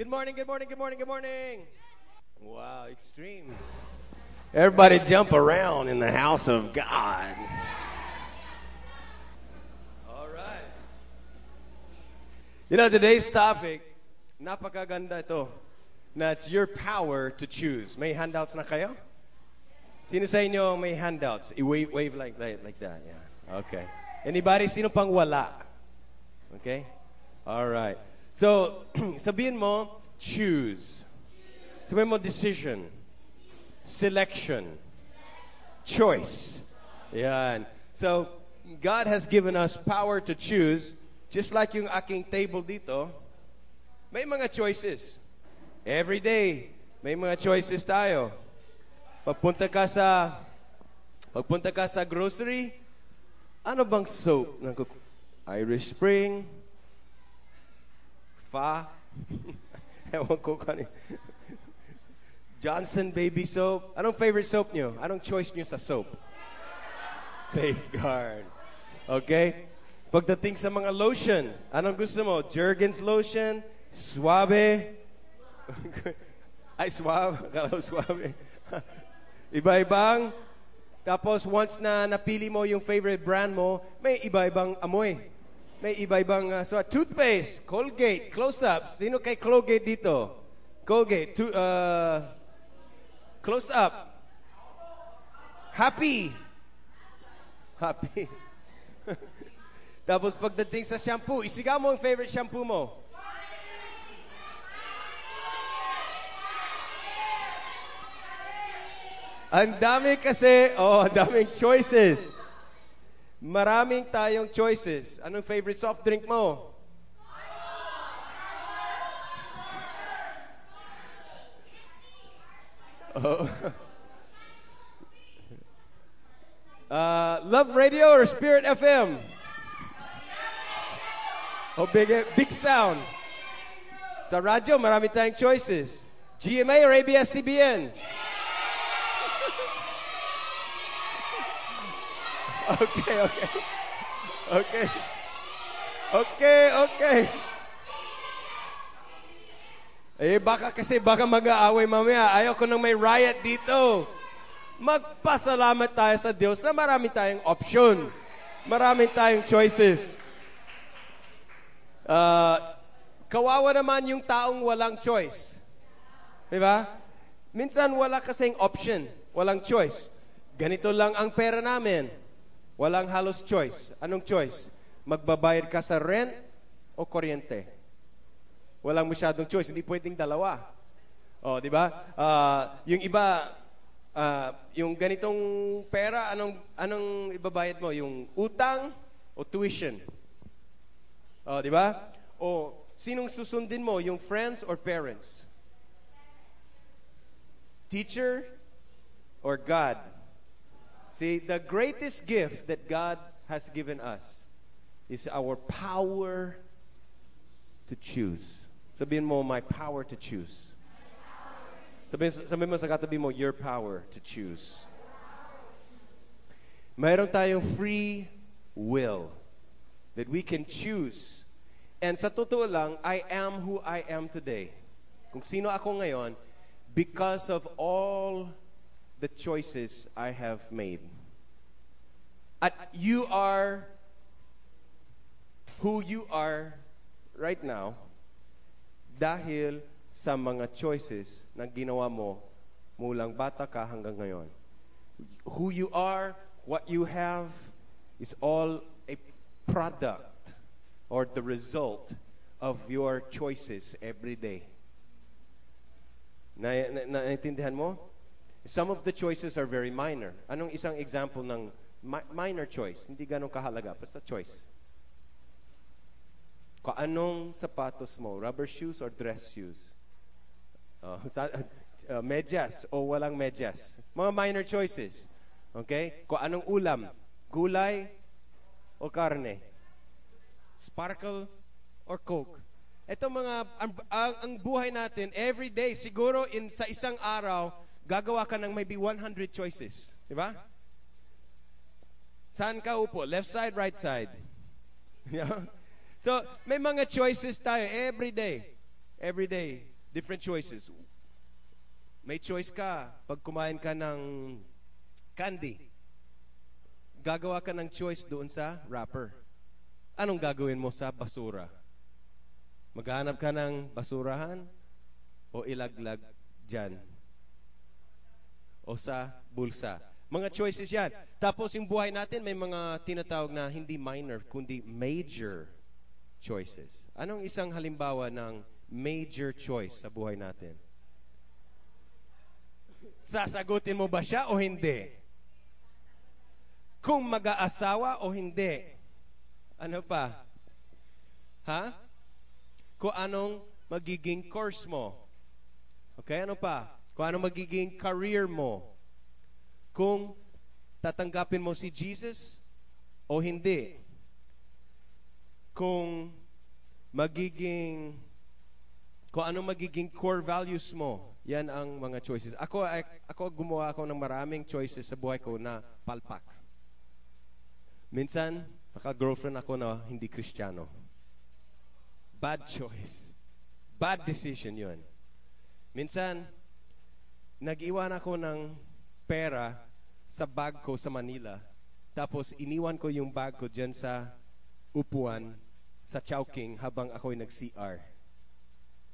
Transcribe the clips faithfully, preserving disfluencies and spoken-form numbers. Good morning, good morning, good morning, good morning. Wow, extreme. Everybody jump around in the house of God. All right. You know, today's topic, napakaganda ito. Na it's your power to choose. May handouts na kayo? Sino sa inyo may handouts? I-wave wave like that, like that. Yeah. Okay. Anybody? Sino pang wala? Okay? All right. So, sabihin mo, choose. Sabihin mo, decision. Selection. Choice. Yan. So, God has given us power to choose. Just like yung aking table dito, may mga choices. Every day, may mga choices tayo. Pagpunta ka sa, pagpunta ka sa grocery, ano bang soap? Irish Spring, Fa, ewan ko kanin. Johnson Baby Soap. Anong favorite soap nyo? Anong choice nyo sa soap? Safeguard. Okay? Pagdating sa mga lotion, anong gusto mo? Jergens Lotion, Suave, ay Suave, kalaw Suave. Iba-ibang. Tapos once na napili mo yung favorite brand mo, may iba-ibang amoy. May iba-ibang uh, so toothpaste, Colgate, close-ups. Sino kay Colgate dito? Colgate, to, uh, close-up. Happy. Happy. Tapos pagdating sa shampoo, isigaw mo ang favorite shampoo mo. Ang dami kasi, oh, ang daming choices. Maraming tayong choices. Anong favorite soft drink mo? Oh. Uh, Love Radio or Spirit F M? Oh, big, big sound. Sa radyo, marami tayong choices. G M A or A B S C B N? Okay, okay. Okay. Okay, okay. Eh, baka kasi, baka mag-aaway mamaya. Ayaw ko nang may riot dito. Magpasalamat tayo sa Diyos na marami tayong option. Marami tayong choices. Uh, kawawa naman yung taong walang choice. Diba? Minsan wala kasing option. Walang choice. Ganito lang ang pera namin. Walang halos choice. Anong choice? Magbabayad ka sa rent o kuryente? Walang masyadong choice. Hindi pwedeng dalawa. O, di ba? Uh, yung iba, uh, yung ganitong pera, anong, anong ibabayad mo? Yung utang o tuition? O, di ba? O, sinong susundin mo? Yung friends or parents? Teacher or God? See, the greatest gift that God has given us is our power to choose. Sabihin mo, my power to choose. Sabihin, sabihin mo sa katabi mo, your power to choose. Mayroon tayong free will that we can choose. And sa totoo lang, I am who I am today. Kung sino ako ngayon, because of all the choices I have made. At you are who you are right now dahil sa mga choices na ginawa mo mulang bata ka hanggang ngayon. Who you are, what you have, is all a product or the result of your choices every day. Na, na, naintindihan mo? Some of the choices are very minor. Anong isang example ng mi- minor choice? Hindi ganun kahalaga. Basta choice. Kung anong sapatos mo? Rubber shoes or dress shoes? Uh, uh, medyas o walang medyas? Mga minor choices. Okay? Kung anong ulam? Gulay o karne? Sparkle or Coke? Ito mga, ang, ang, ang buhay natin, every day, siguro in sa isang araw, gagawa ka ng maybe one hundred choices. Diba? Saan ka upo? Left side, right side? Yeah. So, may mga choices tayo every day. Every day. different choices. May choice ka pag kumain ka ng candy. Gagawa ka ng choice doon sa wrapper. Anong gagawin mo sa basura? Maghanap ka ng basurahan o ilaglag dyan? O sa bulsa? Mga choices yan. Tapos yung buhay natin, may mga tinatawag na hindi minor, kundi major choices. Anong isang halimbawa ng major choice sa buhay natin? Sasagutin mo ba siya o hindi? Kung mag-aasawa o hindi? Ano pa? Ha? Kung anong magiging course mo? Okay, ano pa? Kung anong magiging career mo? Kung tatanggapin mo si Jesus o hindi. Kung magiging, kung ano magiging core values mo. Yan ang mga choices. Ako, ako gumawa ako ng maraming choices sa buhay ko na palpak. Minsan, naka-girlfriend ako na hindi Kristiyano. Bad choice. Bad decision yun. Minsan, nag-iwan ako ng pera sa bag ko sa Manila. Tapos iniwan ko yung bag ko dyan sa upuan sa Chowking habang ako'y nag-C R.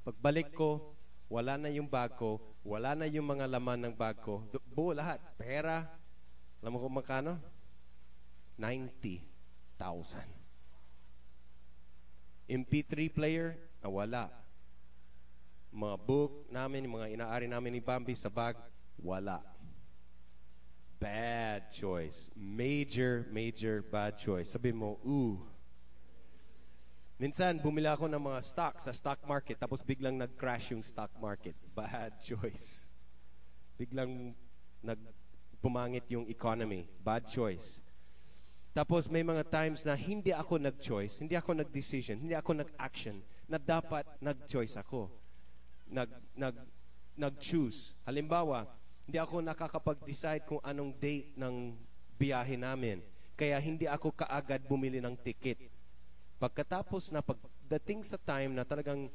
Pagbalik ko, wala na yung bag ko, wala na yung mga laman ng bag ko. Buo lahat. Pera. Alam mo kung magkano? ninety thousand. M P three player, nawala. Mga book namin, mga inaari namin ni Bambi sa bag, wala. Bad choice. Major, major bad choice. Sabi mo, ooh. Minsan, bumili ako ng mga stocks sa stock market tapos biglang nag-crash yung stock market. Bad choice. Biglang nagpumangit yung economy. Bad choice. Tapos may mga times na hindi ako nag-choice, hindi ako nag-decision, hindi ako nag-action na dapat nag-choice ako. Nag, nag, nag-choose. Halimbawa, hindi ako nakakapag-decide kung anong date ng biyahe namin. Kaya hindi ako kaagad bumili ng ticket. Pagkatapos na pagdating sa time na talagang,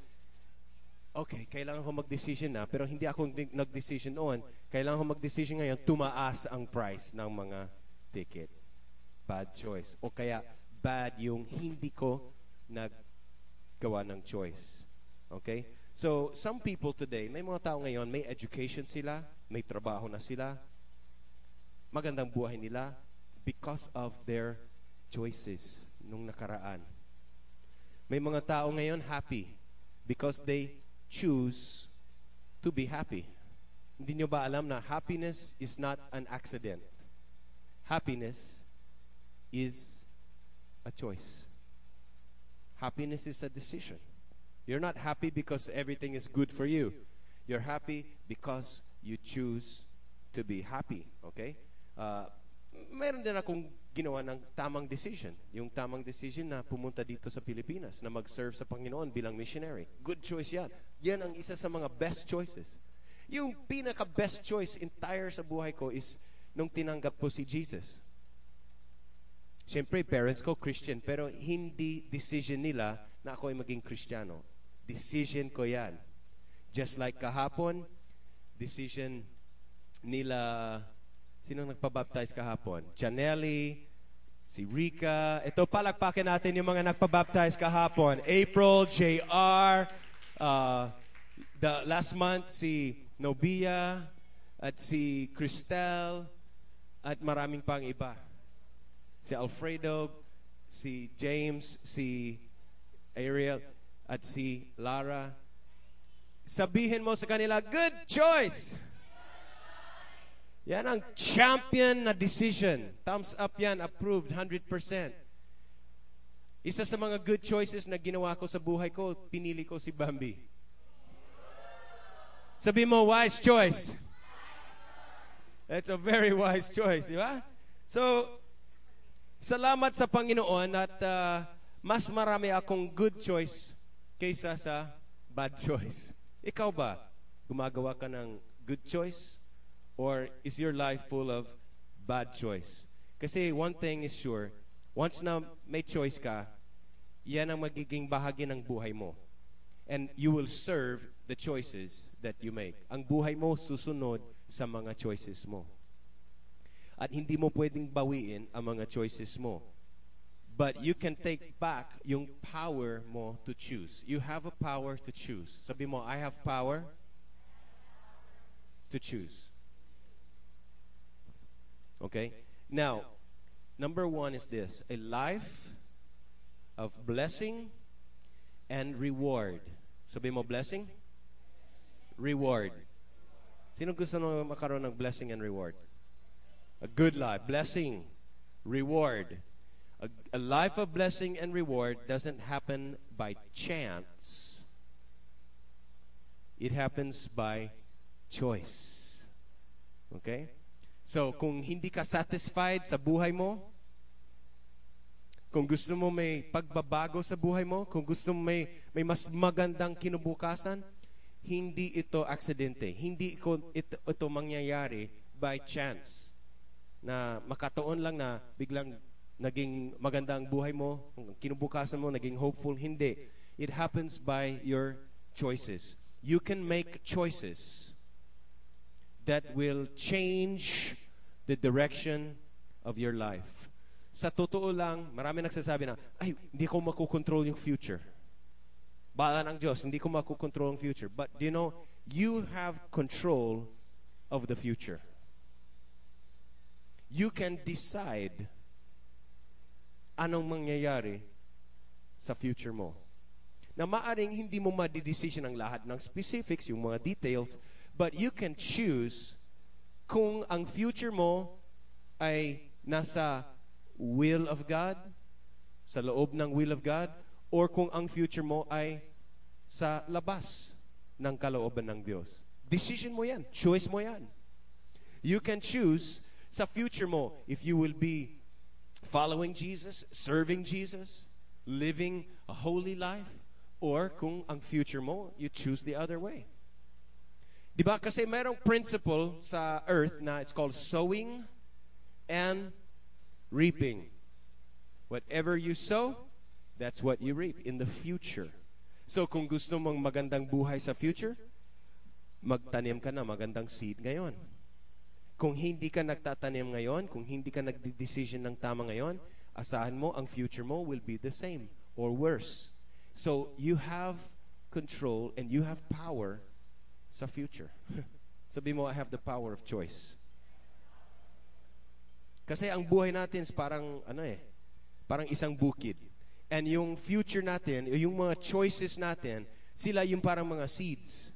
okay, kailangan ko mag-decision na, pero hindi ako nag-decision noon. Kailangan ko mag-decision ngayon, tumaas ang price ng mga ticket. Bad choice. O kaya, bad yung hindi ko naggawa ng choice. Okay? So, some people today, may mga tao ngayon, may education sila, may trabaho na sila, magandang buhay nila because of their choices nung nakaraan. May mga tao ngayon happy because they choose to be happy. Hindi nyo ba alam na happiness is not an accident? Happiness is a choice. Happiness is a decision. You're not happy because everything is good for you. You're happy because you choose to be happy, okay? Uh, meron din akong ginawa ng tamang decision. Yung tamang decision na pumunta dito sa Pilipinas, na mag-serve sa Panginoon bilang missionary. Good choice yan. Yan ang isa sa mga best choices. Yung pinaka-best choice entire sa buhay ko is nung tinanggap ko si Jesus. Siyempre, parents ko Christian, pero hindi decision nila na ako ay maging Kristiyano. Decision ko yan. Just like kahapon, decision nila, sino nagpabaptize kahapon? Janelli, si Rica. Ito, palakpakin natin yung mga nagpabaptize kahapon. April, J R, uh, the last month, si Nobia, at si Cristel, at maraming pang iba. Si Alfredo, si James, si Ariel, at si Lara. Sabihin mo sa kanila, good choice! Yan ang champion na decision. Thumbs up yan, approved, one hundred percent. Isa sa mga good choices na ginawa ko sa buhay ko, pinili ko si Bambi. Sabi mo, wise choice. That's a very wise choice, di ba? So, salamat sa Panginoon at uh, mas marami akong good choice kaysa sa bad choice. Ikaw ba? Gumagawa ka ng good choice? Or is your life full of bad choice? Kasi one thing is sure, once na may choice ka, yan ang magiging bahagi ng buhay mo. and you will serve the choices that you make. Ang buhay mo susunod sa mga choices mo. At hindi mo pwedeng bawiin ang mga choices mo. But you can take back yung power mo to choose. You have a power to choose. Sabi mo, I have power to choose. Okay? Now, number one is this. A life of blessing and reward. Sabi mo, blessing? Reward. Sino gusto nyo makaroon ng blessing and reward? A good life. Blessing. Reward. A, a life of blessing and reward doesn't happen by chance. It happens by choice. Okay? So, kung hindi ka satisfied sa buhay mo, kung gusto mo may pagbabago sa buhay mo, kung gusto mo may, may mas magandang kinabukasan, hindi ito aksidente. Hindi ito, ito, ito mangyayari by chance. Na makataon lang na biglang naging maganda ang buhay mo, kinubukasan mo, naging hopeful. Hindi. It happens by your choices. You can make choices that will change the direction of your life. Sa totoo lang, marami nagsasabi na, ay, hindi ko makukontrol yung future. Bahala ng Diyos, hindi ko makukontrol yung future. But, you know, you have control of the future. You can decide anong mangyayari sa future mo. Na maaring hindi mo madidecision ang lahat ng specifics, yung mga details, but you can choose kung ang future mo ay nasa will of God, sa loob ng will of God, or kung ang future mo ay sa labas ng kalooban ng Diyos. Decision mo yan. Choice mo yan. You can choose sa future mo if you will be following Jesus, serving Jesus, living a holy life, or kung ang future mo, you choose the other way. Diba? Kasi mayroong principle sa earth na it's called sowing and reaping. Whatever you sow, that's what you reap in the future. So kung gusto mong magandang buhay sa future, magtanim ka na magandang seed ngayon. Kung hindi ka nagtatanim ngayon, kung hindi ka nagde-decision ng tama ngayon, asahan mo, ang future mo will be the same or worse. So, you have control and you have power sa future. Sabi mo, I have the power of choice. Kasi ang buhay natin is parang, ano eh, parang isang bukid. And yung future natin, yung mga choices natin, sila yung parang mga seeds.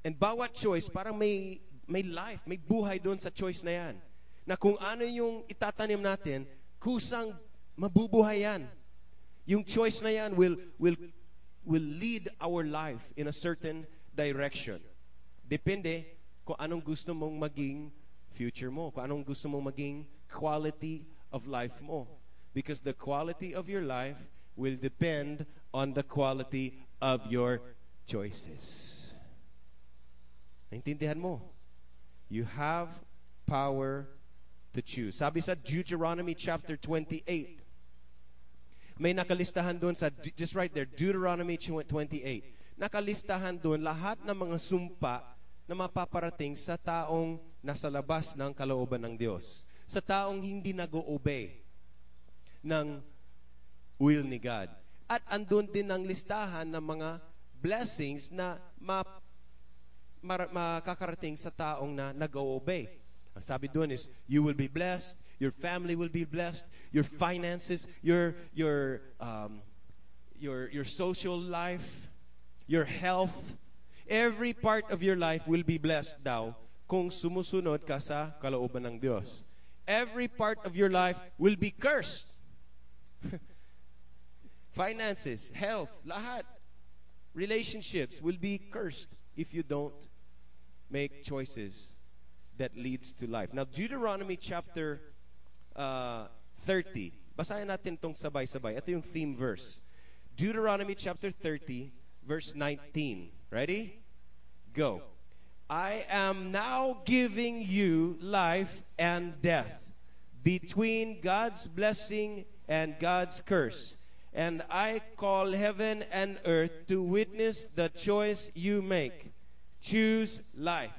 And bawat choice, parang may May life, may buhay doon sa choice na yan. Na kung ano yung itatanim natin, kusang mabubuhay yan. Yung choice na yan will, will, will lead our life in a certain direction. Depende kung anong gusto mong maging future mo, kung anong gusto mong maging quality of life mo. Because the quality of your life will depend on the quality of your choices. Naintindihan mo? You have power to choose. Sabi sa Deuteronomy chapter twenty-eight. May nakalistahan doon sa, just right there, Deuteronomy twenty-eight. Nakalistahan doon lahat ng mga sumpa na mapaparating sa taong nasa labas ng kalooban ng Diyos. Sa taong hindi nag-o-obey ng will ni God. At andun din ang listahan ng mga blessings na mapaparating makakarating sa taong na nag-o-obey. Ang sabi doon is, you will be blessed, your family will be blessed, your finances, your your um, your your social life, your health, every part of your life will be blessed daw kung sumusunod ka sa kalooban ng Diyos. Every part of your life will be cursed. Finances, health, lahat, relationships will be cursed if you don't make choices that leads to life. Now, Deuteronomy chapter uh, thirty. Basahin natin itong sabay-sabay. Ito yung theme verse. Deuteronomy chapter thirty, verse nineteen. Ready? Go. I am now giving you life and death, between God's blessing and God's curse. and I call heaven and earth to witness the choice you make. Choose life.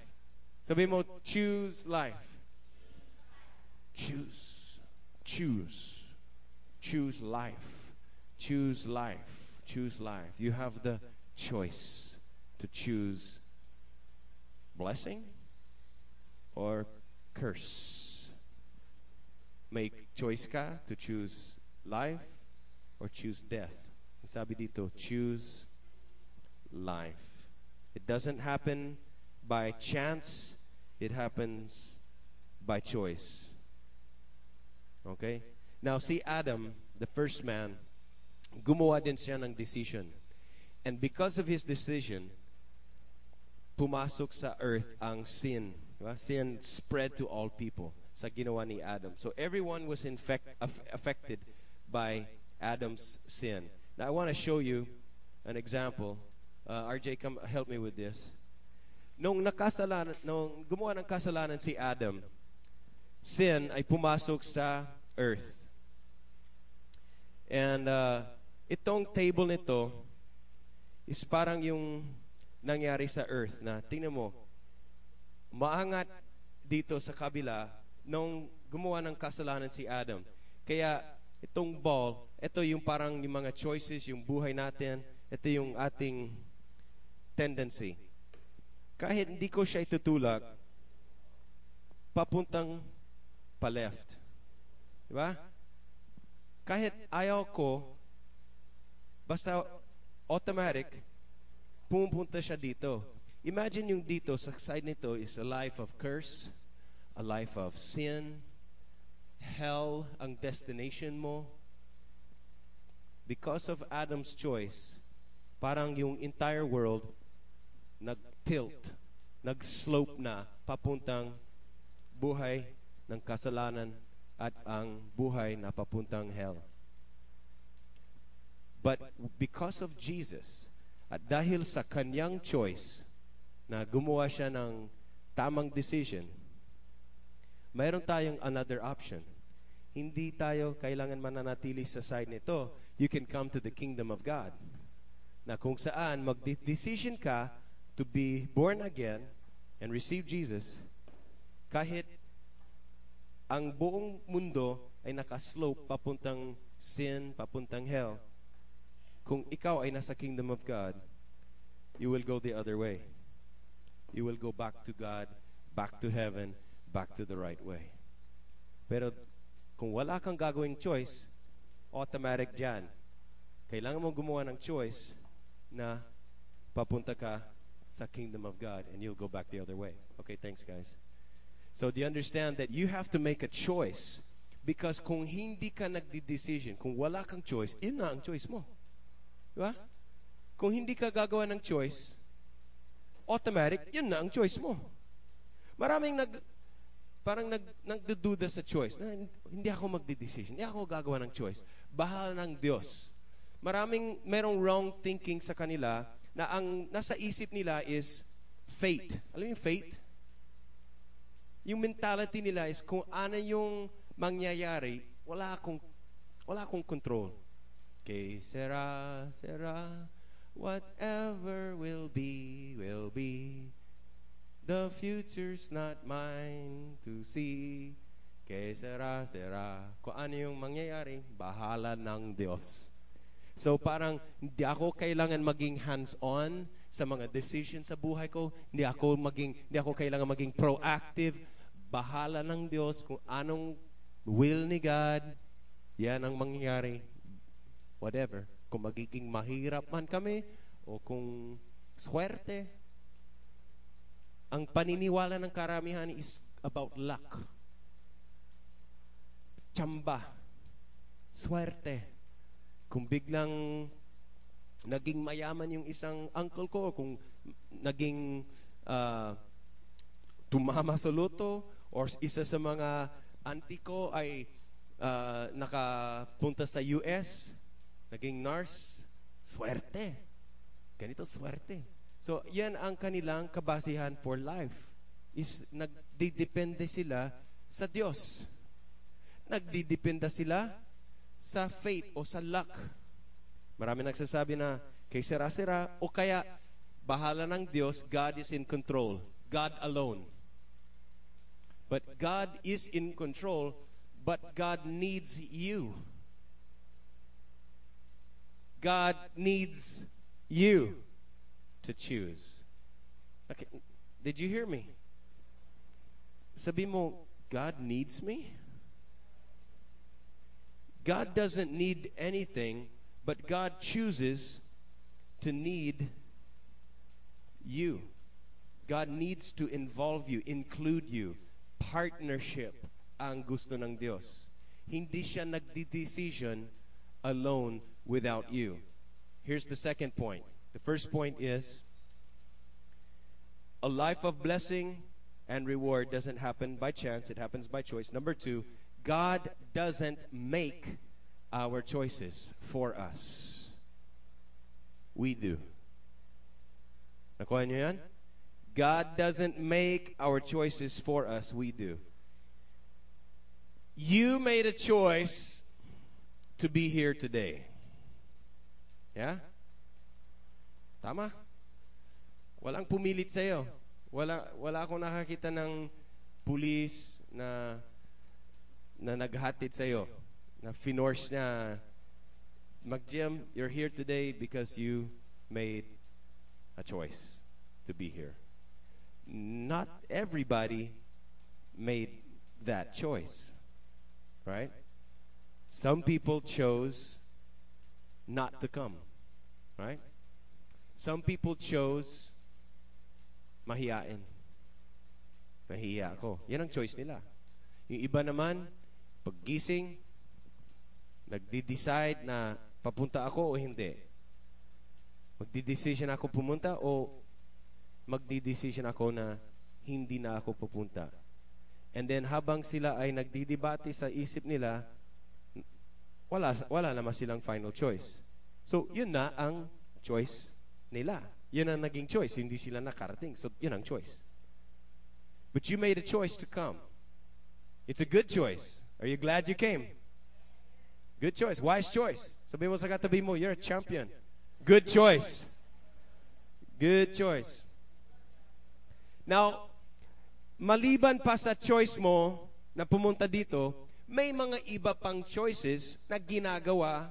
Sabi mo, choose life. Choose. Choose. Choose life. Choose life. Choose life. You have the choice to choose blessing or curse. Make choice ka to choose life or choose death. Sabi dito, choose life. It doesn't happen by chance. It happens by choice. Okay? Now see Adam, the first man, gumawa din siya ng decision. And because of his decision, pumasok sa earth ang sin. Sin spread to all people sa ginawa ni Adam. So everyone was infect, aff- affected by Adam's sin. Now I want to show you an example. Uh, R J, come help me with this. Nung nakasalanan, nung gumawa ng kasalanan si Adam, sin ay pumasok sa earth. And uh, itong table nito is parang yung nangyari sa earth na tingnan mo, maangat dito sa kabila nung gumawa ng kasalanan si Adam. Kaya itong ball, ito yung parang yung mga choices, yung buhay natin, ito yung ating tendency. Kahit hindi ko siya itutulak, papuntang pa-left. Diba? Kahit ayaw ko, basta automatic, pumupunta siya dito. Imagine yung dito, sa side nito is a life of curse, a life of sin, hell ang destination mo. Because of Adam's choice, parang yung entire world nag-tilt, nag-slope na papuntang buhay ng kasalanan at ang buhay na papuntang hell. But because of Jesus, at dahil sa kanyang choice na gumawa siya ng tamang decision, mayroon tayong another option. Hindi tayo kailangan mananatili sa side nito. You can come to the kingdom of God. Na kung saan mag-decision ka to be born again and receive Jesus, kahit ang buong mundo ay nakaslope papuntang sin, papuntang hell, kung ikaw ay nasa kingdom of God, you will go the other way. You will go back to God, back to heaven, back to the right way. Pero kung wala kang gagawing choice, automatic dyan. Kailangan mo gumawa ng choice na papunta ka sa kingdom of God, and you'll go back the other way. Okay, thanks guys. So do you understand that you have to make a choice? Because kung hindi ka nagdi-decision, kung wala kang choice, yun na ang choice mo. Diba? Kung hindi ka gagawa ng choice, automatic, yun na ang choice mo. Maraming nag, parang nag, nagdududa sa choice. Na, hindi ako magdi-decision, hindi ako gagawa ng choice. Bahala ng Diyos. Maraming merong wrong thinking sa kanila na ang nasa isip nila is fate. Alam yung fate? Yung mentality nila is kung ano yung mangyayari, wala akong, wala akong control. Okay, sera, sera, whatever will be, will be. The future's not mine to see. Okay, sera, sera, kung ano yung mangyayari, bahala ng Diyos. So parang hindi ako kailangan maging hands-on sa mga decisions sa buhay ko. Hindi ako maging hindi ako kailangan maging proactive. Bahala ng Diyos kung anong will ni God. Yan ang mangyayari. Whatever. Kung magiging mahirap man kami o kung swerte. Ang paniniwala ng karamihan is about luck. Tsamba. Swerte. Kung biglang naging mayaman yung isang uncle ko, kung naging uh, tumama sa loto, or isa sa mga auntie ko ay uh, nakapunta sa U S, naging nurse, swerte. Ganito swerte. So, yan ang kanilang kabasihan for life. Is nagdidepende sila sa Diyos. Nagdidepende sila sa faith o sa luck. Marami nagsasabi na kay sira-sira o kaya bahala ng Diyos, God is in control. God alone. But God is in control, but God needs you. God needs you to choose. Okay. Did you hear me? Sabi mo, God needs me? God doesn't need anything, but God chooses to need you. God needs to involve you, include you. Partnership ang gusto ng Diyos. Hindi siya nagde-decision alone without you. Here's the second point. The first point is, a life of blessing and reward doesn't happen by chance. It happens by choice. Number two, God doesn't make our choices for us. We do. Nakuha niyo yan? God doesn't make our choices for us. We do. You made a choice to be here today. Yeah? Tama? Walang pumilit sa'yo. Wala, wala akong nakakita ng pulis na na naghatid sa'yo. Na finorce niya. Mag-Jim, you're here today because you made a choice to be here. Not everybody made that choice, right? Some people chose not to come, right? Some people chose mahiyain. Mahiya ako. Yan ang choice nila. Yung iba naman, paggising, nagde-decide na papunta ako o hindi. Magde-decision ako pumunta o magdi-decision ako na hindi na ako pupunta. And then habang sila ay nagdidebate sa isip nila, wala, wala naman silang final choice. So, yun na ang choice nila. Yun ang naging choice. Hindi sila nakarating. So, yun ang choice. But you made a choice to come. It's a good choice. Are you glad you came? Good choice. Wise choice. Sabi mo sa katabi mo, you're a champion. Good choice. Good choice. Now, maliban pa sa choice mo na pumunta dito, may mga iba pang choices na ginagawa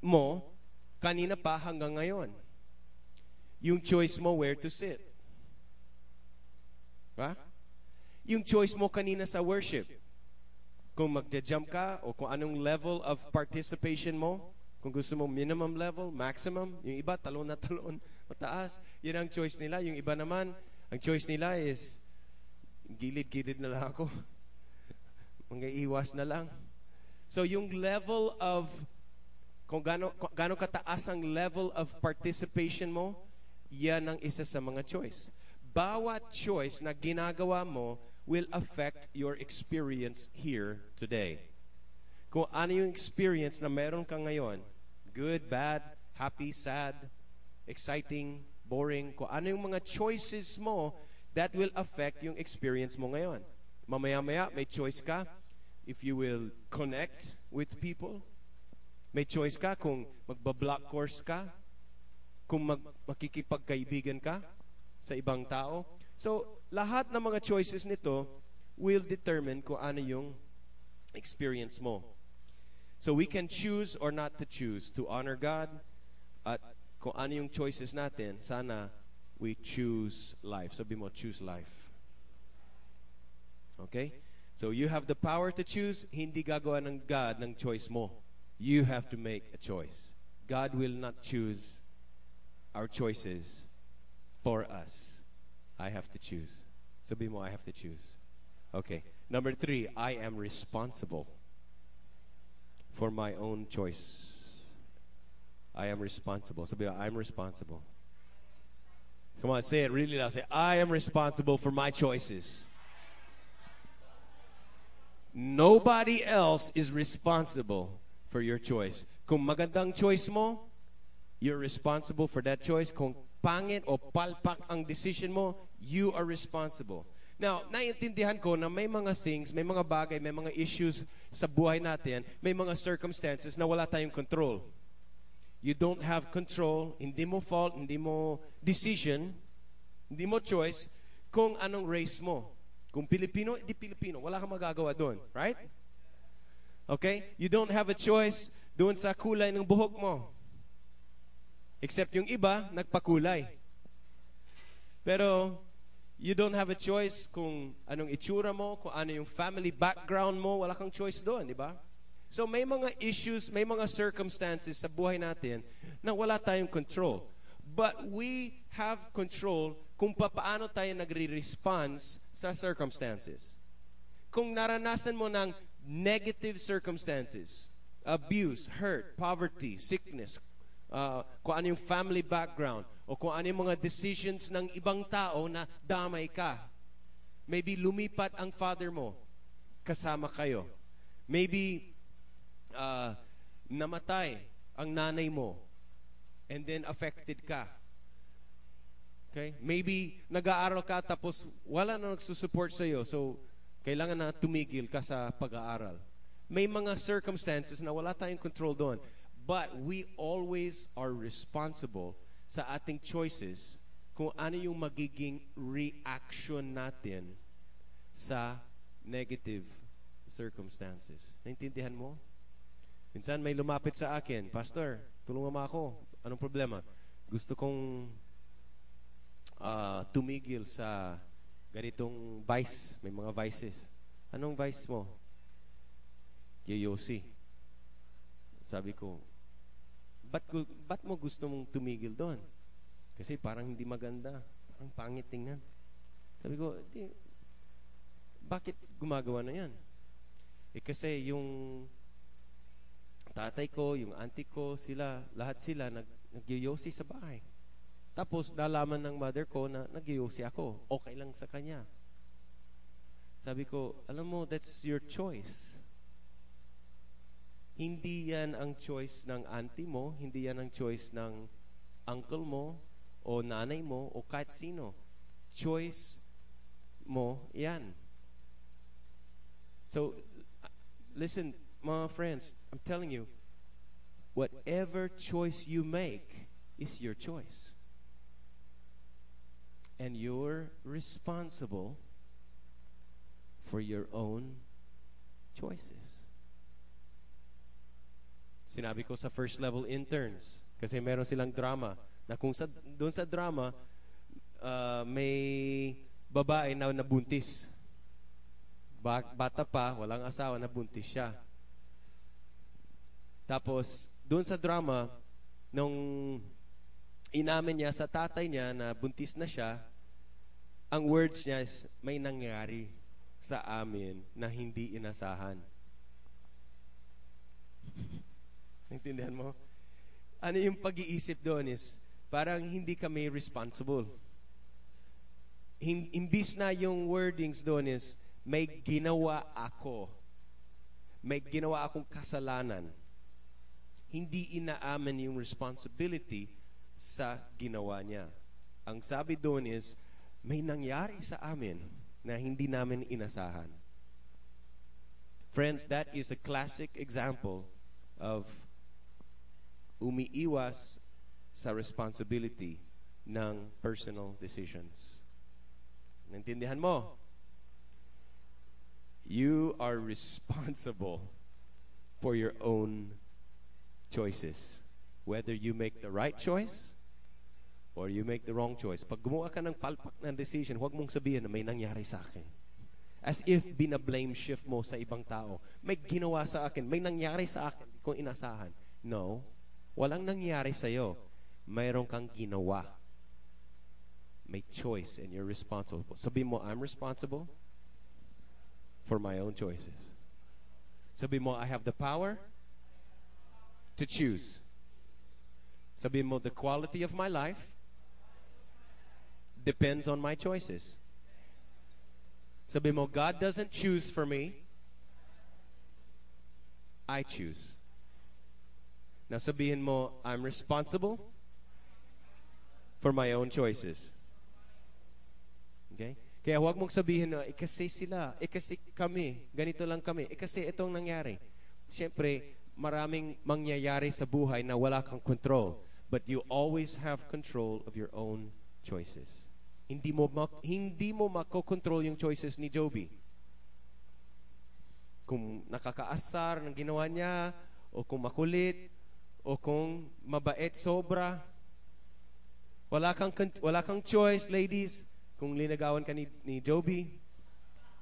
mo kanina pa hanggang ngayon. Yung choice mo where to sit. Ba? Yung choice mo kanina sa worship. Kung magja-jump ka o kung anong level of participation mo. Kung gusto mo minimum level, maximum. Yung iba, talon na talon, mataas. Yun ang choice nila. Yung iba naman, ang choice nila is, gilid-gilid na lang ako. Mag-iiwas na lang. So, yung level of, kung gano'ng gano kataas ang level of participation mo, yan ang isa sa mga choice. Bawat choice na ginagawa mo will affect your experience here today. Kung ano yung experience na meron ka ngayon, good, bad, happy, sad, exciting, boring, kung ano yung mga choices mo that will affect yung experience mo ngayon. Mamaya-maya, may choice ka if you will connect with people. May choice ka kung magba-block course ka, kung mag- makikipagkaibigan ka sa ibang tao. So, lahat ng mga choices nito will determine kung ano yung experience mo. So, we can choose or not to choose to honor God at kung ano yung choices natin, sana we choose life. Sabi mo, choose life. Okay? So you have the power to choose. Hindi gagawa ng God ng choice mo. You have to make a choice. God will not choose our choices for us. I have to choose. Sabi mo, I have to choose. Okay. Number three, I am responsible for my own choice. I am responsible. Sabi mo, I'm responsible. Come on, say it really loud. Say, I am responsible for my choices. Nobody else is responsible for your choice. Kung magandang choice mo, you're responsible for that choice. Kung pangit o palpak ang decision mo, you are responsible. Now, naiintindihan ko na may mga things, may mga bagay, may mga issues sa buhay natin, may mga circumstances na wala tayong control. you don't have control, hindi mo fault, hindi mo decision, hindi mo choice kung anong race mo. Kung Pilipino, di Pilipino. Wala kang magagawa doon. Right? Okay? You don't have a choice doon sa kulay ng buhok mo. Except yung iba, nagpakulay. Pero, you don't have a choice kung anong itsura mo, kung ano yung family background mo, wala kang choice doon, di ba? So, may mga issues, may mga circumstances sa buhay natin na wala tayong control. But we have control kung paano tayo nagre-response sa circumstances. Kung naranasan mo ng negative circumstances, abuse, hurt, poverty, sickness, Uh, kung ano yung family background o kung ano yung mga decisions ng ibang tao na damay ka. Maybe lumipat ang father mo, kasama kayo. Maybe uh, namatay ang nanay mo and then affected ka. Okay? Maybe nag-aaral ka tapos wala na nagsusupport sa'yo, so kailangan na tumigil ka sa pag-aaral. May mga circumstances na wala tayong control doon. But we always are responsible sa ating choices kung ano yung magiging reaction natin sa negative circumstances. Naintindihan mo? Minsan may lumapit sa akin, Pastor, tulungan mo ako. Anong problema? Gusto kong uh, tumigil sa ganitong vice. May mga vices. Anong vice mo? Yoyosi. Sabi ko, Ba't, ba't mo gusto mong tumigil doon? Kasi parang hindi maganda. Parang pangit tingnan. Sabi ko, di, bakit gumagawa na yan? Eh kasi yung tatay ko, yung auntie ko, sila, lahat sila nag, nagyoyosi sa bahay. Tapos nalaman ng mother ko na nagyoyosi ako. Okay lang sa kanya. Sabi ko, alam mo, that's your choice. Hindi yan ang choice ng auntie mo, hindi yan ang choice ng uncle mo, o nanay mo, o kahit sino. Choice mo, yan. So, listen, mga friends, I'm telling you, whatever choice you make is your choice. And you're responsible for your own choices. Sinabi ko sa first level interns kasi meron silang drama na kung sa, doon sa drama uh, may babae na nabuntis. Ba- bata pa, walang asawa, nabuntis siya. Tapos, doon sa drama, nung inamin niya sa tatay niya na buntis na siya, ang words niya is, may nangyari sa amin na hindi inasahan. Naintindihan mo? Ano yung pag-iisip doon is, parang hindi kami responsible. Hin- imbis na yung wordings doon is, may ginawa ako. May ginawa akong kasalanan. Hindi inaamin yung responsibility sa ginawa niya. Ang sabi doon is, may nangyari sa amin na hindi namin inasahan. Friends, that is a classic example of umiiwas sa responsibility ng personal decisions. Naintindihan mo? You are responsible for your own choices. Whether you make the right choice or you make the wrong choice. Pag gumawa ka ng palpak na decision, huwag mong sabihin na may nangyari sa akin. As if binablame shift mo sa ibang tao. May ginawa sa akin, may nangyari sa akin kung inasahan. No, walang nangyari sa'yo. Mayroon kang ginawa. May choice and you're responsible. Sabi mo, I'm responsible for my own choices. Sabi mo, I have the power to choose. Sabi mo, the quality of my life depends on my choices. Sabi mo, God doesn't choose for me. I choose. Now sabihin mo, I'm responsible for my own choices. Okay? Kaya huwag mong sabihin na, eh kasi sila, eh kasi kami, ganito lang kami, eh kasi itong nangyari. Siyempre, maraming mangyayari sa buhay na wala kang control. But you always have control of your own choices. Hindi mo, hindi mo makokontrol yung choices ni Joby. Kung nakakaasar ng ginawa niya, o kung makulit, o kung mabait sobra. Wala kang, wala kang choice, ladies. Kung linagawan ka ni, ni Joby,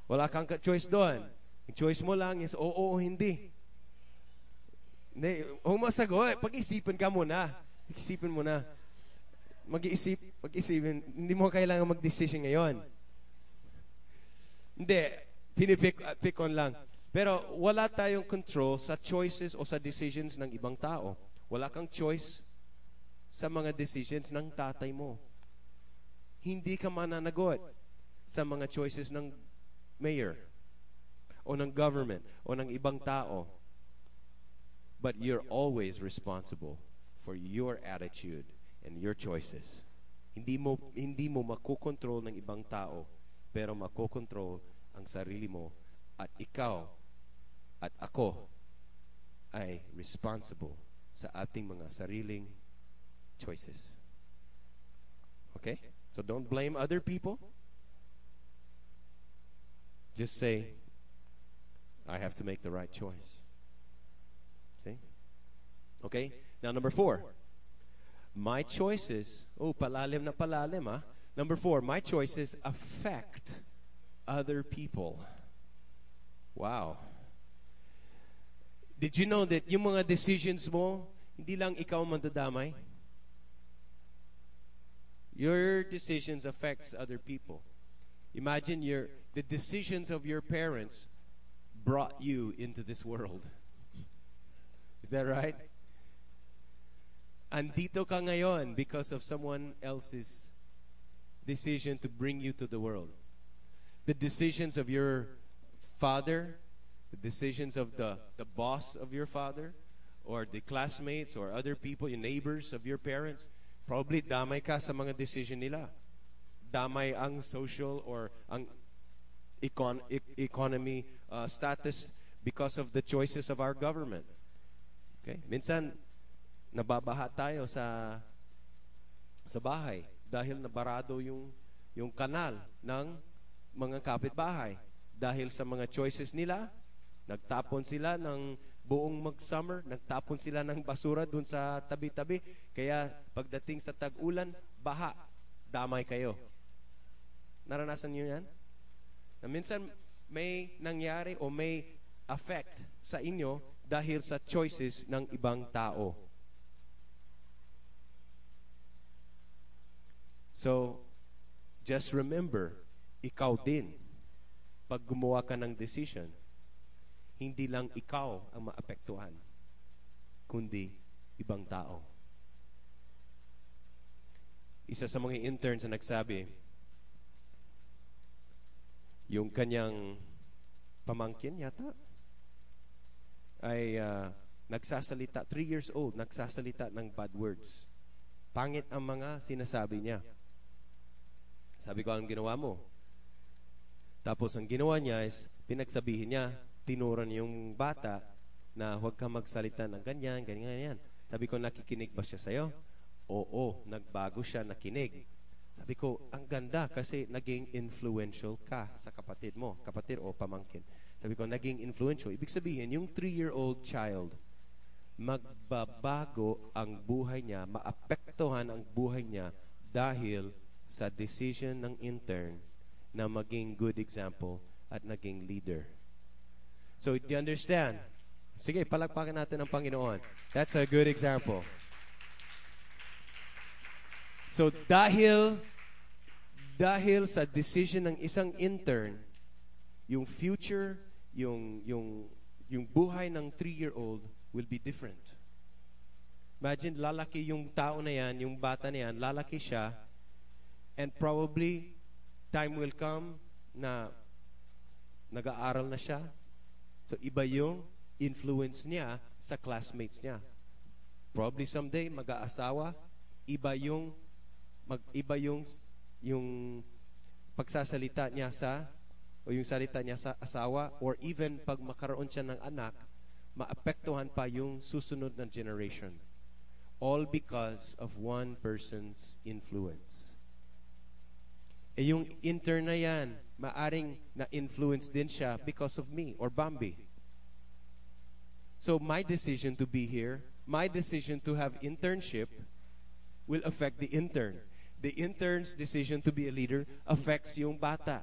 wala kang choice doon. Yung choice mo lang is oo o hindi. Hindi, huwag masagot. Pag-isipan ka muna. Pag-isipan mo na. Mag-iisip, pag-isipin. Hindi mo kailangan mag-decision ngayon. Hindi. Pinipick pick on lang. Pero wala tayong control sa choices o sa decisions ng ibang tao. Wala kang choice sa mga decisions ng tatay mo. Hindi ka mananagot sa mga choices ng mayor o ng government o ng ibang tao. But you're always responsible for your attitude and your choices. Hindi mo, hindi mo makokontrol ng ibang tao, pero makokontrol ang sarili mo, at ikaw at ako ay responsible sa ating mga sariling choices. Okay? So don't blame other people. Just say, I have to make the right choice. See? Okay? Now number four. My choices, oh, palalim na palalim, ah. Number four, my choices affect other people. Wow. Did you know that yung mga decisions mo, hindi lang ikaw mandadamay? Your decisions affects other people. Imagine your the decisions of your parents brought you into this world. Is that right? Andito ka ngayon because of someone else's decision to bring you to the world. The decisions of your father, the decisions of the, the boss of your father, or the classmates, or other people, your neighbors of your parents, probably damay ka sa mga decision nila. Damay ang social or ang econ, e- economy uh, status because of the choices of our government. Okay? Minsan, nababaha tayo sa, sa bahay dahil nabarado yung, yung kanal ng mga kapitbahay. Dahil sa mga choices nila, nagtapon sila ng buong mag-summer, nagtapon sila ng basura dun sa tabi-tabi. Kaya pagdating sa tag-ulan, baha, damay kayo. Naranasan nyo yan? Na minsan may nangyari o may affect sa inyo dahil sa choices ng ibang tao. So, just remember, ikaw din, pag gumawa ka ng decision, hindi lang ikaw ang maapektuhan, kundi ibang tao. Isa sa mga interns na nagsabi, yung kanyang pamangkin yata, ay uh, nagsasalita, three years old, nagsasalita ng bad words. Pangit ang mga sinasabi niya. Sabi ko, anong ginawa mo? Tapos ang ginawa niya is, pinagsabihin niya, tinuran yung bata na huwag kang magsalita ng ganyan, ganyan, ganyan. Sabi ko, nakikinig ba siya sa'yo? Oo, nagbago siya, nakinig. Sabi ko, ang ganda kasi naging influential ka sa kapatid mo, kapatid o pamangkin. Sabi ko, naging influential. Ibig sabihin, yung three-year-old child, magbabago ang buhay niya, maapektuhan ang buhay niya dahil sa decision ng intern na maging good example at naging leader. So, do you understand? Sige, palakpakan natin ang Panginoon. That's a good example. So, dahil dahil sa decision ng isang intern, yung future, yung yung yung buhay ng three-year-old will be different. Imagine, lalaki yung tao na yan, yung bata na yan, lalaki siya, and probably time will come na nag-aaral na siya. So, iba yung influence niya sa classmates niya. Probably someday, mag-aasawa, iba yung, mag, iba yung, yung pagsasalita niya sa, o yung salita niya sa asawa, or even pag makaroon siya ng anak, maapektuhan pa yung susunod na generation. All because of one person's influence. E yung intern na yan, maaring na-influence din siya because of me or Bambi. So my decision to be here, my decision to have internship will affect the intern. The intern's decision to be a leader affects yung bata.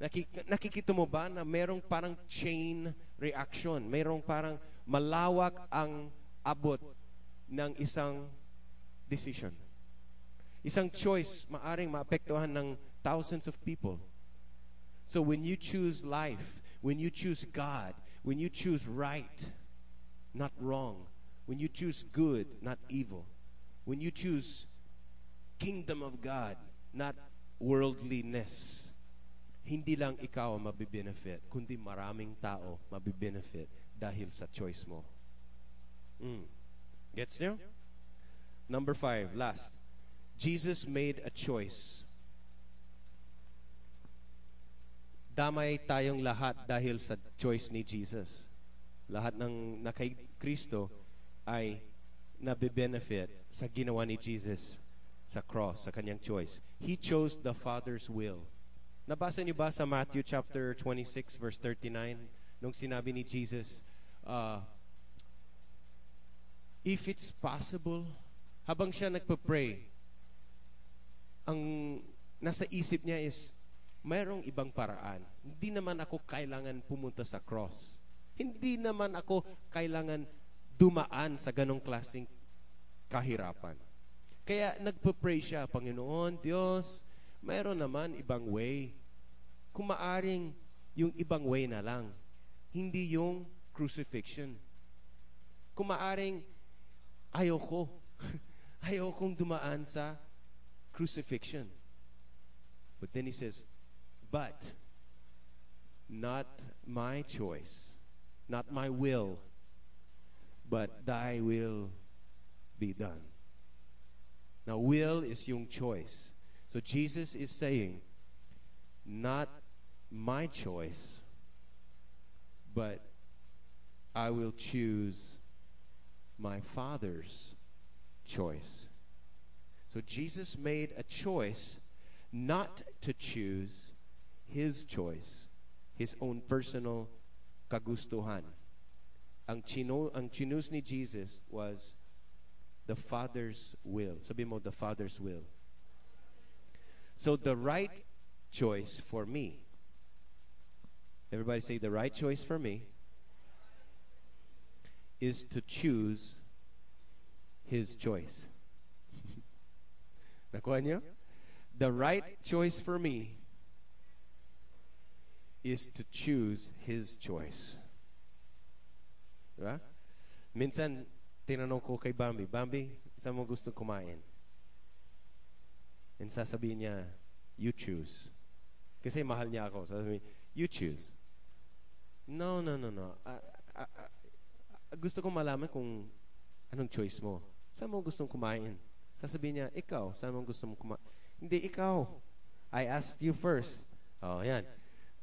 Nakik- nakikita mo ba na merong parang chain reaction? Merong parang malawak ang abot ng isang decision. Isang choice maaring maapektuhan ng thousands of people. So when you choose life, when you choose God, when you choose right, not wrong, when you choose good, not evil, when you choose kingdom of God, not worldliness, hindi lang ikaw ang mabibenefit, kundi maraming tao mabibenefit dahil sa choice mo. Mm. Gets nyo? Number five, last. Jesus made a choice. Damay tayong lahat dahil sa choice ni Jesus. Lahat ng na kay Kristo ay nabibenefit sa ginawa ni Jesus sa cross, sa kanyang choice. He chose the Father's will. Nabasa niyo ba sa Matthew chapter twenty-six verse thirty-nine nung sinabi ni Jesus, uh, if it's possible, habang siya nagpa-pray, ang nasa isip niya is, mayroong ibang paraan. Hindi naman ako kailangan pumunta sa cross. Hindi naman ako kailangan dumaan sa ganong klaseng kahirapan. Kaya nagpa-pray siya, Panginoon, Diyos, mayroon naman ibang way. Kung maaring yung ibang way na lang, hindi yung crucifixion. Kung maaring ayoko, ayokong dumaan sa crucifixion. But then he says, but not my choice, not my will, but thy will be done. Now, will is yung choice. So Jesus is saying, not my choice, but I will choose my Father's choice. So Jesus made a choice not to choose his choice, his own personal kagustuhan. Ang chino, ang chinus ni Jesus was the Father's will. Sabi mo, the Father's will. So the right choice for me. Everybody say, the right choice for me is to choose his choice. Nakuha niyo? The right choice for me is to choose his choice. Diba? Minsan, tinanong ko kay Bambi, Bambi, saan mo gusto kumain? And sasabihin niya, you choose. Kasi mahal niya ako. Sasabihin, you choose. No, no, no, no. Uh, uh, uh, gusto ko malaman kung anong choice mo. Saan mo gusto kumain? Sasabihin niya, ikaw, saan mo gusto kumain? Hindi, ikaw. I asked you first. Oh, yan.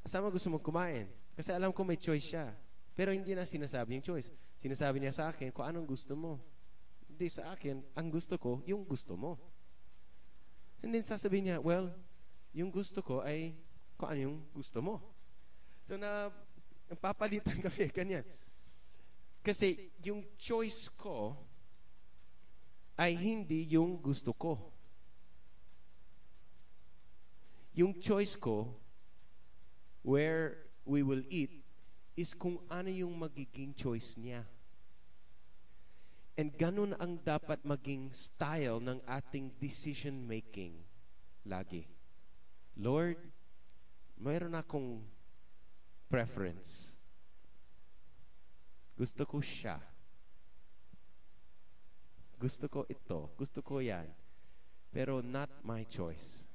Sama gusto mong kumain. Kasi alam ko may choice siya. Pero hindi na sinasabi yung choice. Sinasabi niya sa akin kung anong gusto mo. Hindi sa akin, ang gusto ko, yung gusto mo. And then sasabihin niya, well, yung gusto ko ay kung ano yung gusto mo. So na, napapalitan kami, ganyan. Kasi yung choice ko ay hindi yung gusto ko. Yung choice ko, where we will eat, is kung ano yung magiging choice niya. And ganun ang dapat maging style ng ating decision-making lagi. Lord, mayroon akong preference. Gusto ko siya. Gusto ko ito. Gusto ko yan. Pero not my choice.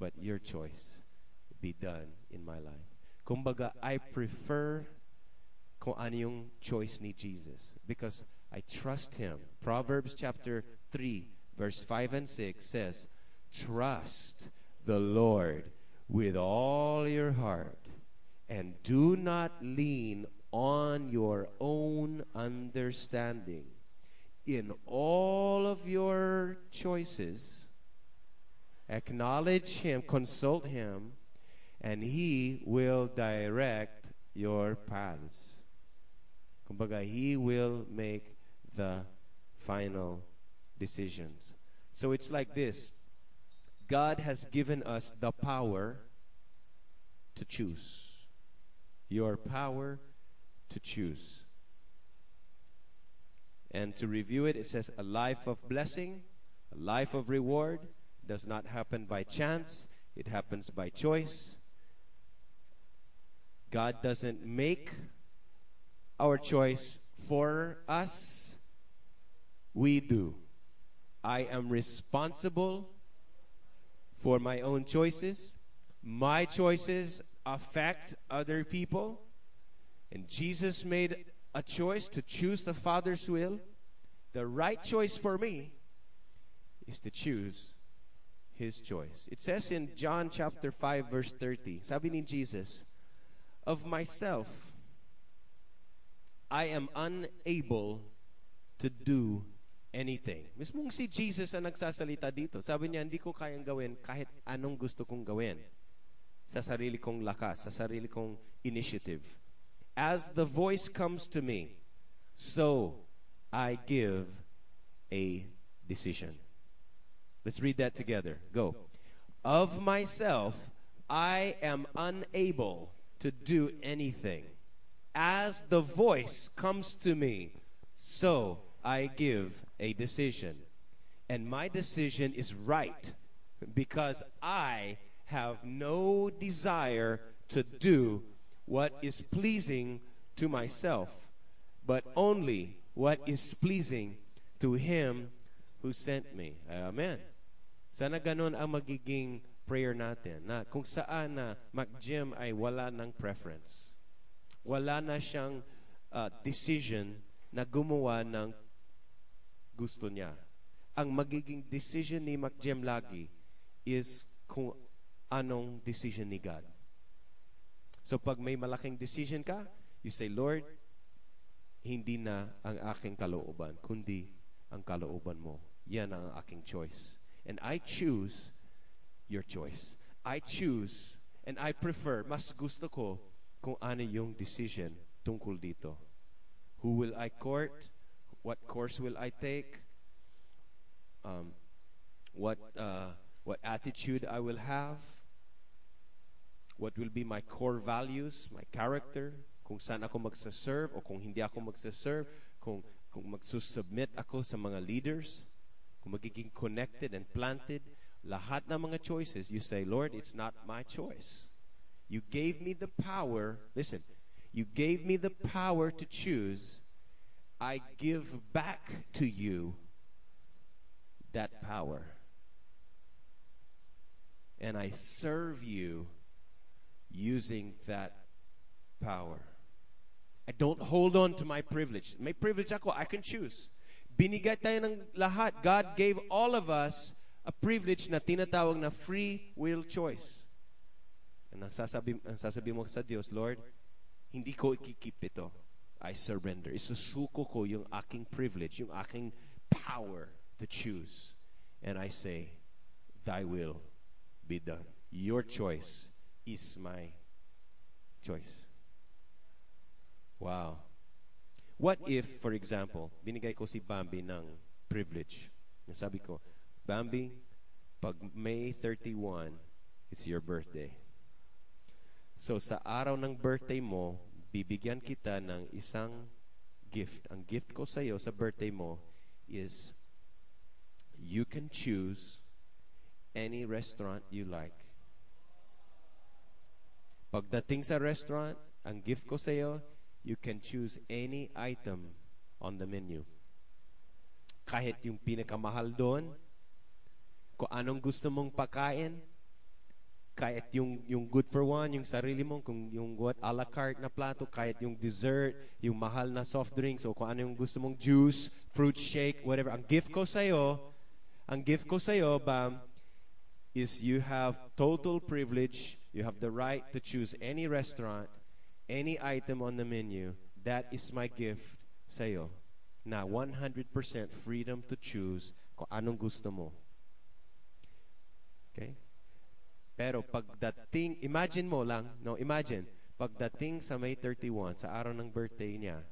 But your choice be done in my life. Kumbaga, I prefer kung ano yung choice ni Jesus because I trust Him. Proverbs chapter three, verse five and six says, trust the Lord with all your heart and do not lean on your own understanding. In all of your choices, acknowledge Him, consult Him, and He will direct your paths. Kumbaga, He will make the final decisions. So it's like this. God has given us the power to choose. Your power to choose. And to review it, it says a life of blessing, a life of reward does not happen by chance. It happens by choice. God doesn't make our choice for us. We do. I am responsible for my own choices. My choices affect other people. And Jesus made a choice to choose the Father's will. The right choice for me is to choose His choice. It says in John chapter five verse thirty, sabi ni Jesus, of myself, I am unable to do anything. Mismong si Jesus ang nagsasalita dito. Sabi niya, hindi ko kayang gawin kahit anong gusto kong gawin. Sa sarili kong lakas, sa sarili kong initiative. As the voice comes to me, so I give a decision. Let's read that together. Go. Of myself, I am unable to do anything. As the voice comes to me, so I give a decision. And my decision is right because I have no desire to do what is pleasing to myself, but only what is pleasing to Him who sent me. Amen. Sana ganun ang magiging prayer natin, na kung saan na Mac-Jim ay wala ng preference. Wala na siyang uh, decision na gumawa ng gusto niya. Ang magiging decision ni Mac-Jim lagi is kung anong decision ni God. So pag may malaking decision ka, you say, Lord, hindi na ang aking kalooban, kundi ang kalooban mo. Yan ang aking choice. And I choose your choice. I choose and I prefer, mas gusto ko kung ano yung decision tungkol dito. Who will I court? What course will I take? Um, what uh, what attitude I will have? What will be my core values, my character? Kung saan ako magsaserve o kung hindi ako magsaserve? Kung, kung magsusubmit ako sa mga leaders? Kung magiging connected and planted? Lahat ng mga choices, you say, Lord, it's not my choice. You gave me the power. Listen, you gave me the power to choose. I give back to you that power. And I serve you using that power. I don't hold on to my privilege. May privilege ako, I can choose. Binigay tayo ng lahat. God gave all of us a privilege na tinatawag na free will choice. And ang sasabi, ang sasabi mo sa Diyos, Lord, hindi ko ikikip ito. I surrender. Isusuko ko yung aking privilege, yung aking power to choose. And I say, Thy will be done. Your choice is my choice. Wow. What if, for example, binigay ko si Bambi ng privilege. Sabi ko, Bambi, pag May thirty-first, it's your birthday. So sa araw ng birthday mo, bibigyan kita ng isang gift. Ang gift ko sa iyo sa birthday mo is you can choose any restaurant you like. Pagdating sa restaurant, ang gift ko sa iyo, you can choose any item on the menu. Kahit yung pinakamahal doon, kung anong gusto mong pakain, kahit yung, yung good for one, yung sarili mong, kung yung what, a la carte na plato, kahit yung dessert, yung mahal na soft drinks, o kung ano yung gusto mong juice, fruit shake, whatever. Ang gift ko sa'yo, ang gift ko sa'yo, Bam, is you have total privilege, you have the right to choose any restaurant, any item on the menu, That is my gift sa'yo. Na one hundred percent freedom to choose kung anong gusto mo. Okay? Pero pagdating, imagine mo lang, no, imagine, pagdating sa May thirty-first, sa araw ng birthday niya,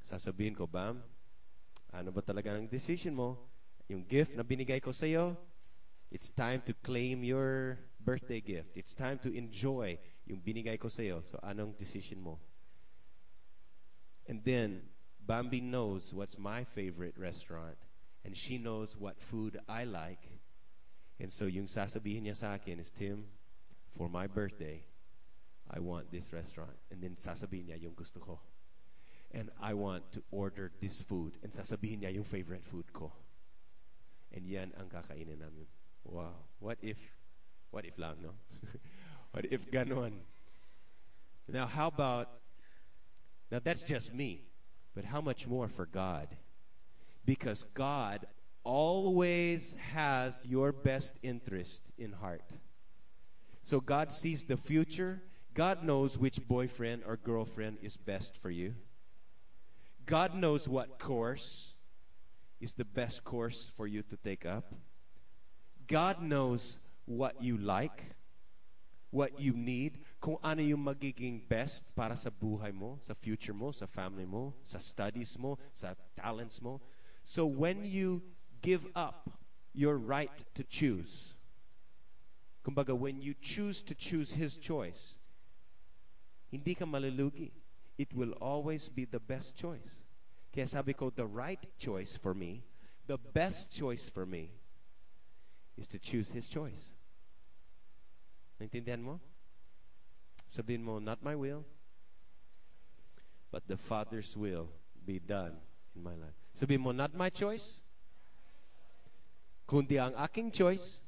sasabihin ko, Bam, ano ba talaga ang decision mo? Yung gift na binigay ko sa'yo, it's time to claim your birthday gift. It's time to enjoy yung binigay ko sa'yo. So, anong decision mo? And then, Bambi knows what's my favorite restaurant, and she knows what food I like. And so yung sasabihin niya sa akin is, Tim, for my birthday, I want this restaurant. And then sasabihin niya yung gusto ko. And I want to order this food. And sasabihin niya yung favorite food ko. And yan ang kakainin namin. Wow. What if, what if lang, no? What if ganon? Now, how about, now that's just me. But how much more for God? Because God always has your best interest in heart. So God sees the future. God knows which boyfriend or girlfriend is best for you. God knows what course is the best course for you to take up. God knows what you like, what you need, kung ano yung magiging best para sa buhay mo, sa future mo, sa family mo, sa studies mo, sa talents mo. So when you give up your right to choose, kumbaga, when you choose to choose His choice, hindi ka malulugi. It will always be the best choice. Kaya sabi ko, the right choice for me, the best choice for me, is to choose His choice. Naintindihan mo? Sabihin mo, not my will, but the Father's will be done in my life. Sabihin mo, not my choice, kundi ang aking choice,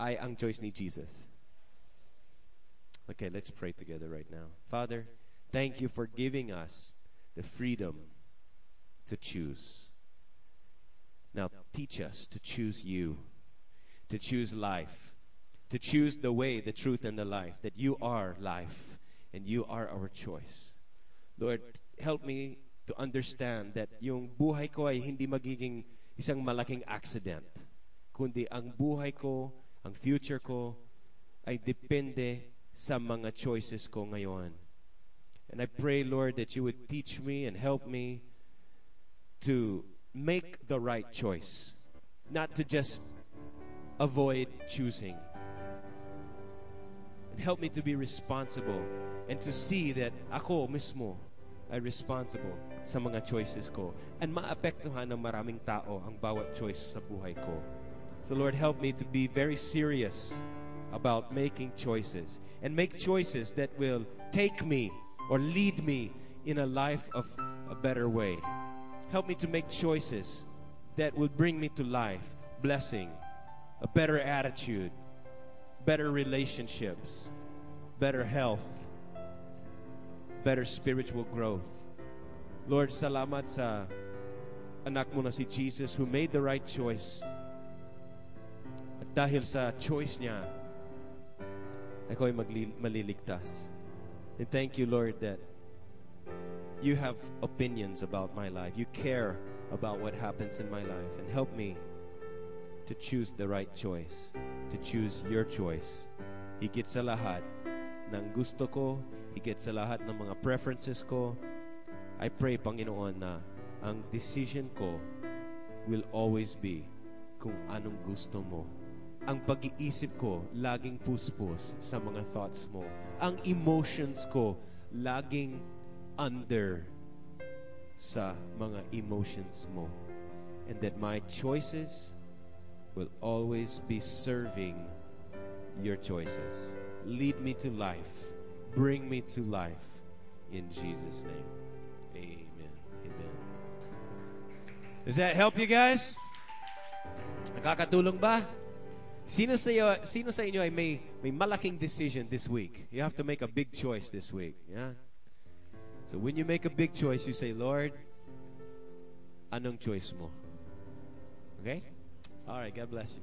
ay ang choice ni Jesus. Okay, let's pray together right now. Father, thank you for giving us the freedom to choose. Now teach us to choose you, to choose life, to choose the way, the truth, and the life, that you are life, and you are our choice. Lord, help me to understand that yung buhay ko ay hindi magiging isang malaking accident, kundi ang buhay ko, ang future ko, ay depende sa mga choices ko ngayon. And I pray, Lord, that you would teach me and help me to make the right choice, not to just avoid choosing. Help me to be responsible and to see that ako mismo ay responsible sa mga choices ko and maapektuhan ng maraming tao ang bawat choice sa buhay ko. So Lord, help me to be very serious about making choices and make choices that will take me or lead me in a life of a better way. Help me to make choices that will bring me to life, blessing, a better attitude, better relationships, better health, better spiritual growth. Lord, salamat sa anak mo na si Jesus who made the right choice. At dahil sa choice niya, ako ay magli- maliligtas. And thank you, Lord, that you have opinions about my life. You care about what happens in my life. And help me to choose the right choice, to choose your choice. Higit sa lahat ng gusto ko, higit sa lahat ng mga preferences ko, I pray, Panginoon, na ang decision ko will always be kung anong gusto mo. Ang pag-iisip ko, laging puspos sa mga thoughts mo. Ang emotions ko, laging under sa mga emotions mo. And that my choices will always be serving your choices. Lead me to life. Bring me to life. In Jesus' name. Amen. Amen. Does that help you guys? Nakakatulong ba? Sino sa iyo, sino sa inyo ay may, may malaking decision this week? You have to make a big choice this week. Yeah? So when you make a big choice, you say, Lord, anong choice mo? Okay? All right, God bless you.